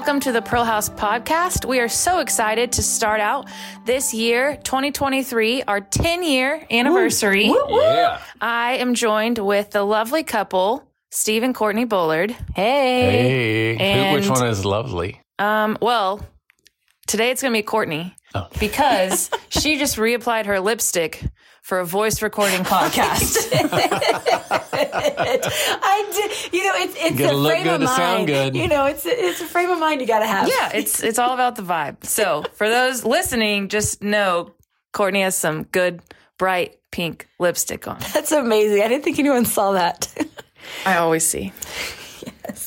welcome to the Pearl House podcast. We are so excited to start out this year, 2023, our 10-year anniversary. Woo, woo, woo. Yeah. I am joined with the lovely couple, Steve and Courtney Bullard. Hey. And, which one is lovely? Well, today it's going to be Courtney because she just reapplied her lipstick for a voice recording podcast. I did. You know, it's a frame of mind. You know, it's a frame of mind you got to have. Yeah, it's all about the vibe. So for those listening, just know Courtney has some good, bright pink lipstick on. That's amazing. I didn't think anyone saw that. I always see. Yes.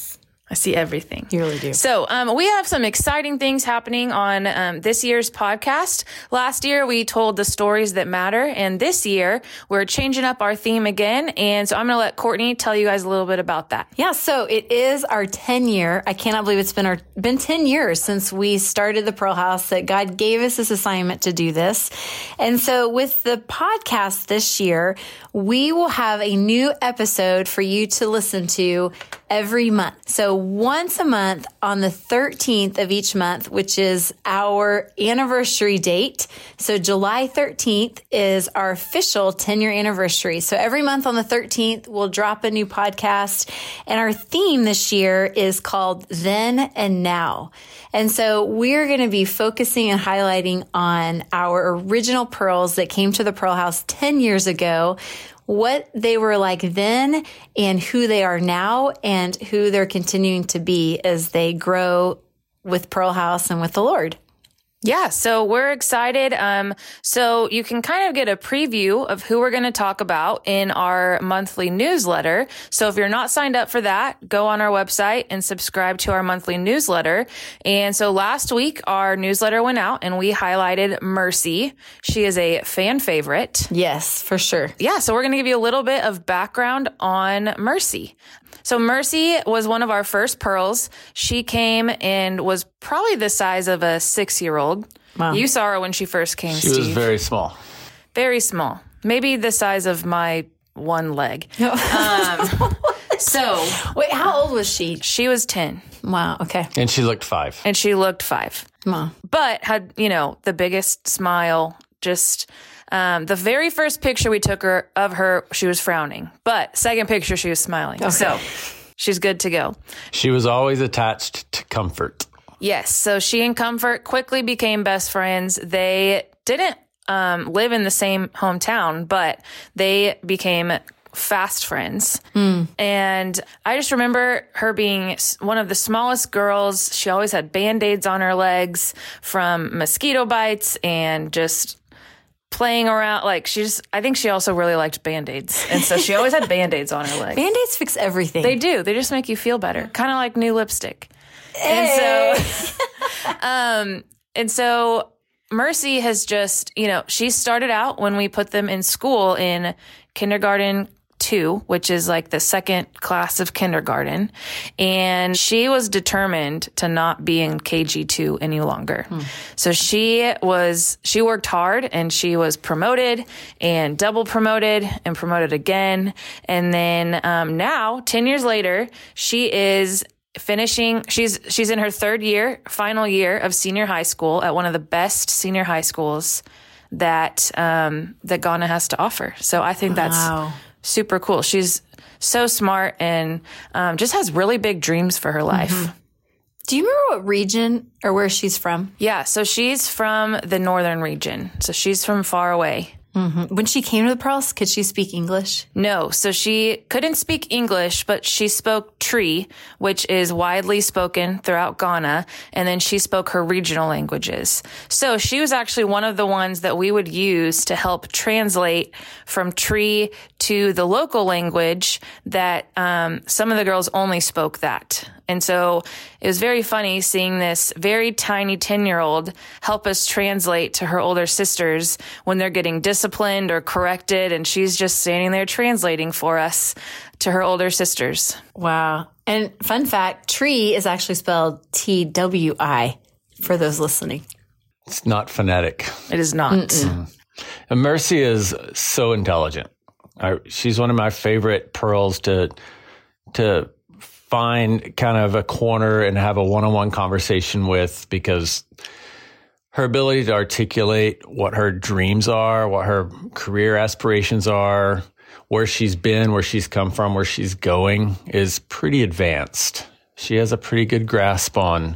I see everything. You really do. So we have some exciting things happening on this year's podcast. Last year, we told the stories that matter. And this year, we're changing up our theme again. And so I'm going to let Courtney tell you guys a little bit about that. Yeah, so it is our 10-year. I cannot believe it's been 10 years since we started the Pearl House, that God gave us this assignment to do this. And so with the podcast this year, we will have a new episode for you to listen to every month. So once a month on the 13th of each month, which is our anniversary date. So July 13th is our official 10-year anniversary. So every month on the 13th, we'll drop a new podcast. And our theme this year is called Then and Now. And so we're going to be focusing and highlighting on our original pearls that came to the Pearl House 10 years ago, what they were like then and who they are now and who they're continuing to be as they grow with Pearl House and with the Lord. Yeah, so we're excited. So you can kind of get a preview of who we're going to talk about in our monthly newsletter. So if you're not signed up for that, go on our website and subscribe to our monthly newsletter. And so last week, our newsletter went out and we highlighted Mercy. She is a fan favorite. Yes, for sure. Yeah, so we're going to give you a little bit of background on Mercy. So Mercy was one of our first pearls. She came and was probably the size of a 6-year-old. Wow. You saw her when she first came, Steve. She was very small. Very small. Maybe the size of my one leg. So wait, how old was she? She was 10. Wow. Okay. And she looked 5. Wow. But had, you know, the biggest smile, just... the very first picture we took of her, she was frowning. But second picture, she was smiling. Okay. So she's good to go. She was always attached to Comfort. Yes. So she and Comfort quickly became best friends. They didn't live in the same hometown, but they became fast friends. Mm. And I just remember her being one of the smallest girls. She always had Band-Aids on her legs from mosquito bites and just... playing around, like I think she also really liked Band-Aids. And so she always had Band-Aids on her legs. Band-Aids fix everything. They do. They just make you feel better. Kind of like new lipstick. Hey. And so, Mercy has just, you know, she started out when we put them in school in kindergarten 2, which is like the second class of kindergarten. And she was determined to not be in KG2 any longer. Hmm. So she worked hard and she was promoted and double promoted and promoted again. And then now, 10 years later, she is finishing. She's in her final year of senior high school at one of the best senior high schools that Ghana has to offer. So I think that's... Wow. Super cool. She's so smart and just has really big dreams for her life. Mm-hmm. Do you remember what region or where she's from? Yeah, so she's from the northern region. So she's from far away. Mm-hmm. When she came to the Pearl House, could she speak English? No, so she couldn't speak English, but she spoke Twi, which is widely spoken throughout Ghana, and then she spoke her regional languages. So she was actually one of the ones that we would use to help translate from Twi to the local language that some of the girls only spoke that. And so it was very funny seeing this very tiny 10-year-old help us translate to her older sisters when they're getting disciplined or corrected, and she's just standing there translating for us to her older sisters. Wow. And fun fact, Twi is actually spelled TWI for those listening. It's not phonetic. It is not. Mm. And Mercy is so intelligent. She's one of my favorite pearls to find kind of a corner and have a one-on-one conversation with, because her ability to articulate what her dreams are, what her career aspirations are, where she's been, where she's come from, where she's going is pretty advanced. She has a pretty good grasp on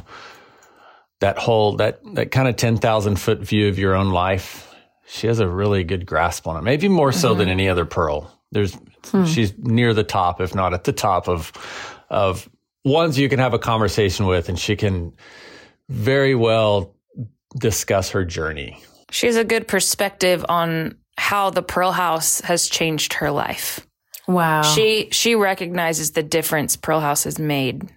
that whole, that kind of 10,000 foot view of your own life. She has a really good grasp on it, maybe more so than any other Pearl. She's near the top, if not at the top of ones you can have a conversation with, and she can very well discuss her journey. She has a good perspective on how the Pearl House has changed her life. Wow. She recognizes the difference Pearl House has made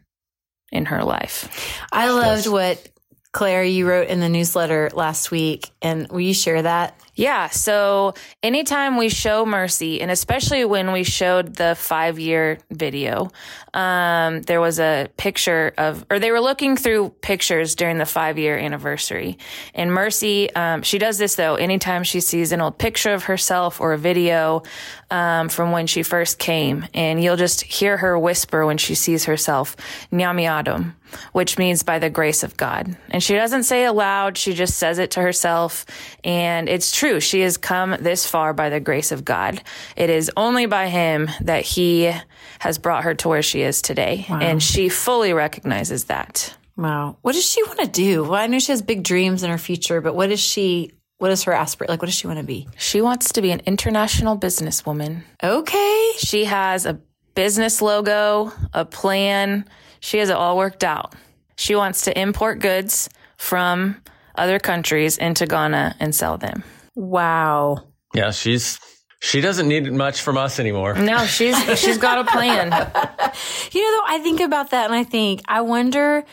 in her life. I loved what, Claire, you wrote in the newsletter last week, and will you share that? Yeah. So anytime we show Mercy, and especially when we showed the 5-year video, there was a picture of, or they were looking through pictures during the 5-year anniversary. And Mercy, she does this though, anytime she sees an old picture of herself or a video, from when she first came, and you'll just hear her whisper when she sees herself, Nyame Adom, which means by the grace of God. And she doesn't say it loud. She just says it to herself. And it's true. She has come this far by the grace of God. It is only by him that he has brought her to where she is today. Wow. And she fully recognizes that. Wow. What does she want to do? Well, I know she has big dreams in her future, but what is her aspiration? Like, what does she want to be? She wants to be an international businesswoman. Okay. She has a business logo, a plan. She has it all worked out. She wants to import goods from other countries into Ghana and sell them. Wow. Yeah, she doesn't need much from us anymore. No, she's got a plan. You know, though, I think about that, and I wonder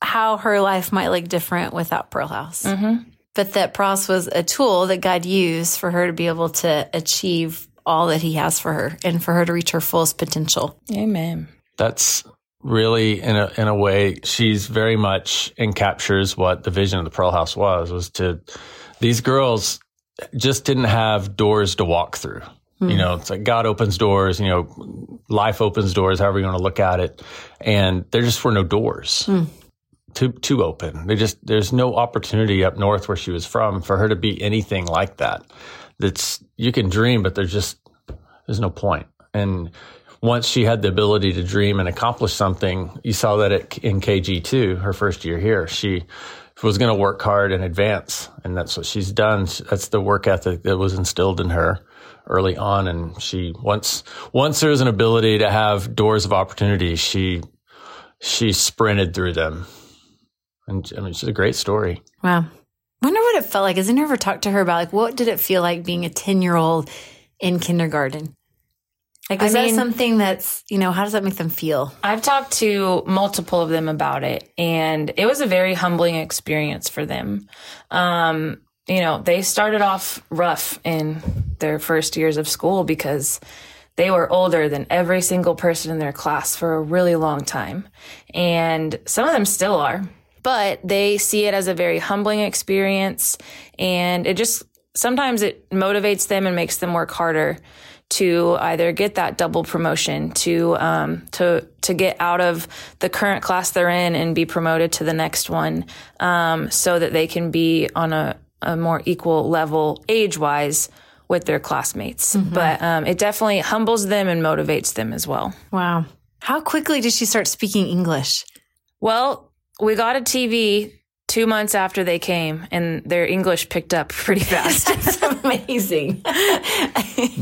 how her life might look different without Pearl House. Mm-hmm. But that Pearl House was a tool that God used for her to be able to achieve all that he has for her and for her to reach her fullest potential. Amen. That's... really, in a way, she's very much and captures what the vision of the Pearl House was to, these girls just didn't have doors to walk through. Mm. You know, it's like God opens doors, you know, life opens doors, however you want to look at it. And there just were no doors to open. There's no opportunity up north where she was from for her to be anything like that. That's, you can dream, but there's no point. And once she had the ability to dream and accomplish something, you saw that in KG2, her first year here, she was going to work hard and advance. And that's what she's done. That's the work ethic that was instilled in her early on. And she, once there was an ability to have doors of opportunity, she sprinted through them. And I mean, she's a great story. Wow. I wonder what it felt like. Has anyone ever talked to her about, like, what did it feel like being a 10-year-old in kindergarten? Like, is that something that's, you know, how does that make them feel? I've talked to multiple of them about it, and it was a very humbling experience for them. You know, they started off rough in their first years of school because they were older than every single person in their class for a really long time. And some of them still are, but they see it as a very humbling experience, and it just, sometimes it motivates them and makes them work harder to either get that double promotion, to get out of the current class they're in and be promoted to the next one, so that they can be on a more equal level age-wise with their classmates. Mm-hmm. But it definitely humbles them and motivates them as well. Wow. How quickly did she start speaking English? Well, we got a TV 2 months after they came, and their English picked up pretty fast. It's amazing.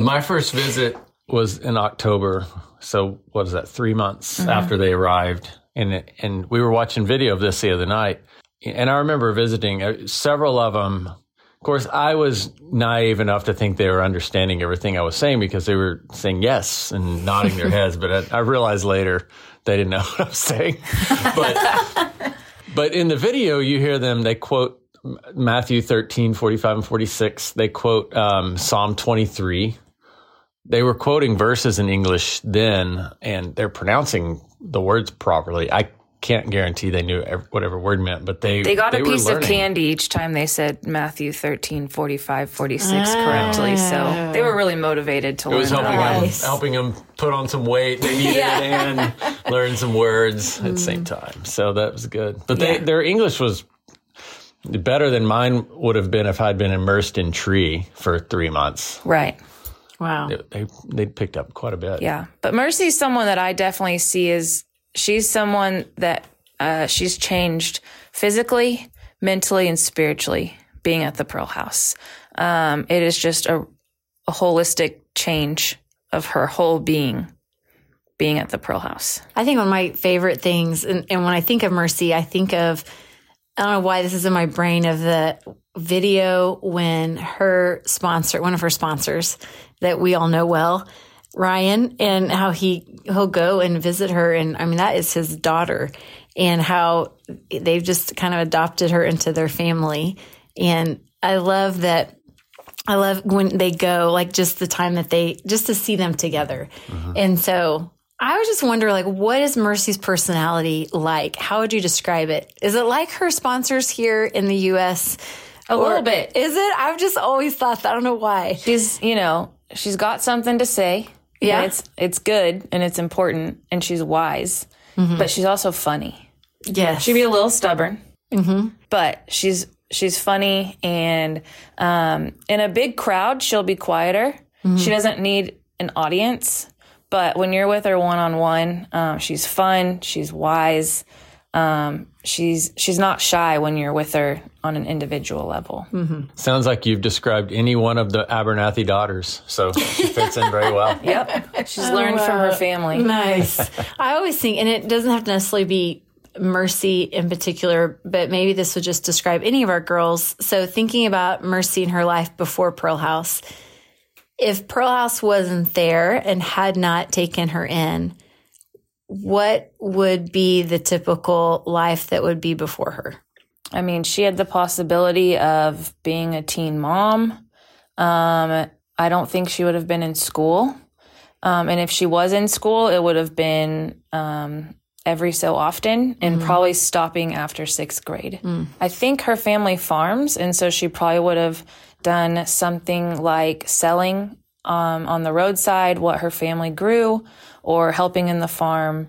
My first visit was in October. So what is that? 3 months after they arrived. And we were watching video of this the other night. And I remember visiting several of them. Of course, I was naive enough to think they were understanding everything I was saying because they were saying yes and nodding their heads. But I realized later they didn't know what I was saying. But in the video, you hear them, they quote Matthew 13, 45 and 46. They quote Psalm 23. They were quoting verses in English then, and they're pronouncing the words properly. I can't guarantee they knew whatever word meant, but they got a piece of candy each time they said Matthew 13, 45, 46 correctly. So they were really motivated to learn. It was helping them put on some weight. They needed it and learn some words at the same time. So that was good. But their English was better than mine would have been if I'd been immersed in Twi for 3 months. Right. Wow. They picked up quite a bit. Yeah. But Mercy's someone that I definitely see as... She's someone that she's changed physically, mentally, and spiritually being at the Pearl House. It is just a holistic change of her whole being at the Pearl House. I think one of my favorite things, and when I think of Mercy, I think of, I don't know why this is in my brain, of the video when her sponsor, one of her sponsors that we all know well, Ryan, and how he'll go and visit her. And I mean, that is his daughter, and how they've just kind of adopted her into their family. And I love that. I love when they go, like just the time that just to see them together. Uh-huh. And so I was just wondering, like, what is Mercy's personality like? How would you describe it? Is it like her sponsors here in the U.S.? Little bit. Is it? I've just always thought that. I don't know why. She's got something to say. Yeah, it's good and it's important, and she's wise, but she's also funny. Yes, she'd be a little stubborn, but she's funny, and in a big crowd she'll be quieter. Mm-hmm. She doesn't need an audience, but when you're with her one on one, she's fun. She's wise. She's not shy when you're with her on an individual level. Mm-hmm. Sounds like you've described any one of the Abernathy daughters, so she fits in very well. Yep, she's learned from her family. Nice. I always think, and it doesn't have to necessarily be Mercy in particular, but maybe this would just describe any of our girls. So thinking about Mercy in her life before Pearl House, if Pearl House wasn't there and had not taken her in, what would be the typical life that would be before her? I mean, she had the possibility of being a teen mom. I don't think she would have been in school. And if she was in school, it would have been every so often and probably stopping after sixth grade. Mm. I think her family farms, and so she probably would have done something like selling on the roadside what her family grew, or helping in the farm.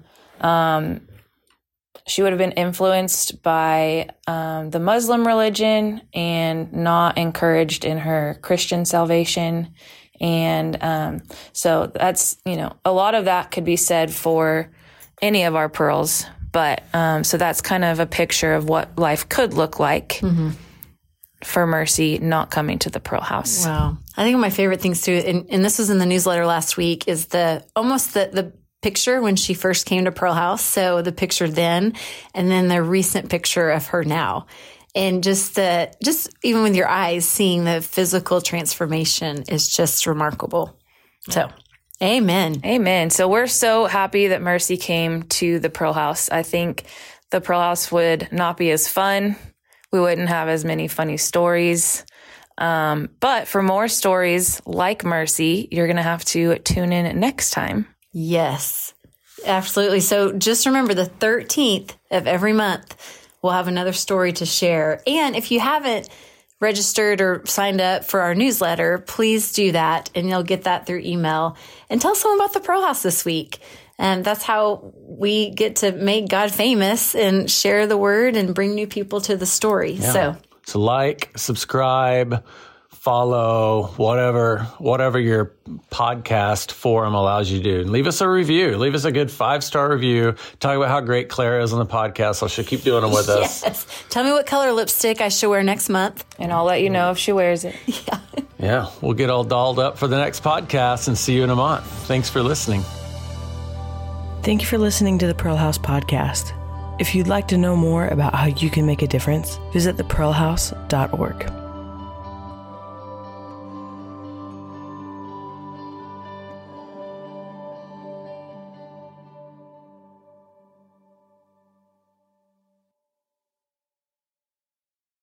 She would have been influenced by the Muslim religion and not encouraged in her Christian salvation. And so that's, a lot of that could be said for any of our pearls. But so that's kind of a picture of what life could look like for Mercy not coming to the Pearl House. Wow. I think one of my favorite things too, and this was in the newsletter last week, is the picture when she first came to Pearl House. So the picture then, and then the recent picture of her now. And just even with your eyes, seeing the physical transformation is just remarkable. So amen. Amen. So we're so happy that Mercy came to the Pearl House. I think the Pearl House would not be as fun. We wouldn't have as many funny stories. But for more stories like Mercy, you're going to have to tune in next time. Yes, absolutely. So just remember, the 13th of every month, we'll have another story to share. And if you haven't registered or signed up for our newsletter, please do that. And you'll get that through email. And tell someone about the Pearl House this week. And that's how we get to make God famous and share the word and bring new people to the story. Yeah. So like, subscribe, follow, whatever your podcast forum allows you to do. And leave us a review. Leave us a good 5-star review. Talk about how great Claire is on the podcast, so she'll keep doing them with us. Tell me what color lipstick I should wear next month. And I'll let you know if she wears it. Yeah. Yeah. We'll get all dolled up for the next podcast and see you in a month. Thanks for listening. Thank you for listening to the Pearl House podcast. If you'd like to know more about how you can make a difference, visit thepearlhouse.org.